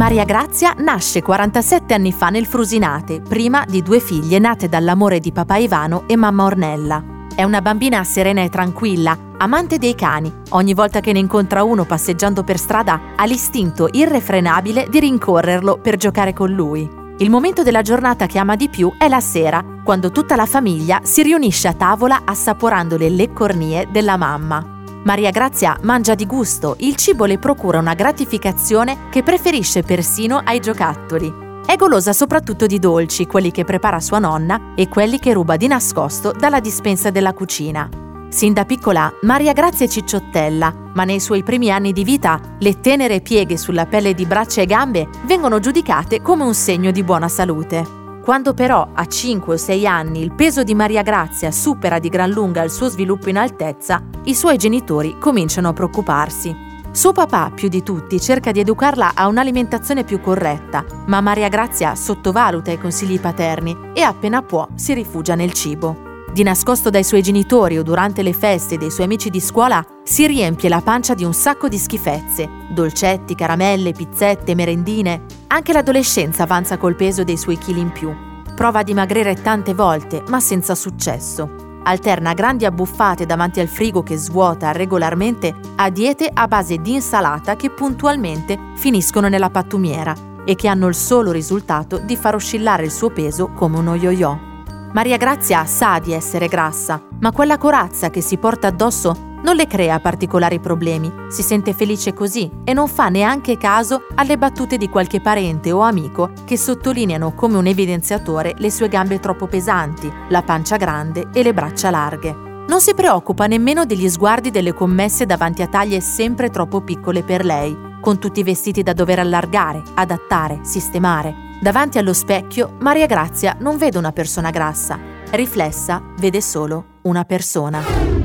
Maria Grazia nasce 47 anni fa nel Frusinate, prima di due figlie nate dall'amore di papà Ivano e mamma Ornella. È una bambina serena e tranquilla, amante dei cani. Ogni volta che ne incontra uno passeggiando per strada, ha l'istinto irrefrenabile di rincorrerlo per giocare con lui. Il momento della giornata che ama di più è la sera, quando tutta la famiglia si riunisce a tavola assaporando le leccornie della mamma. Maria Grazia mangia di gusto, il cibo le procura una gratificazione che preferisce persino ai giocattoli. È golosa soprattutto di dolci, quelli che prepara sua nonna e quelli che ruba di nascosto dalla dispensa della cucina. Sin da piccola Maria Grazia è cicciottella, ma nei suoi primi anni di vita le tenere pieghe sulla pelle di braccia e gambe vengono giudicate come un segno di buona salute. Quando però a 5 o 6 anni il peso di Maria Grazia supera di gran lunga il suo sviluppo in altezza, i suoi genitori cominciano a preoccuparsi. Suo papà, più di tutti, cerca di educarla a un'alimentazione più corretta, ma Maria Grazia sottovaluta i consigli paterni e appena può si rifugia nel cibo. Di nascosto dai suoi genitori o durante le feste dei suoi amici di scuola, si riempie la pancia di un sacco di schifezze, dolcetti, caramelle, pizzette, merendine. Anche l'adolescenza avanza col peso dei suoi chili in più. Prova a dimagrire tante volte, ma senza successo. Alterna grandi abbuffate davanti al frigo che svuota regolarmente a diete a base di insalata che puntualmente finiscono nella pattumiera e che hanno il solo risultato di far oscillare il suo peso come uno yo-yo. Maria Grazia sa di essere grassa, ma quella corazza che si porta addosso non le crea particolari problemi, si sente felice così e non fa neanche caso alle battute di qualche parente o amico che sottolineano come un evidenziatore le sue gambe troppo pesanti, la pancia grande e le braccia larghe. Non si preoccupa nemmeno degli sguardi delle commesse davanti a taglie sempre troppo piccole per lei, con tutti i vestiti da dover allargare, adattare, sistemare. Davanti allo specchio, Maria Grazia non vede una persona grassa. Riflessa, vede solo una persona.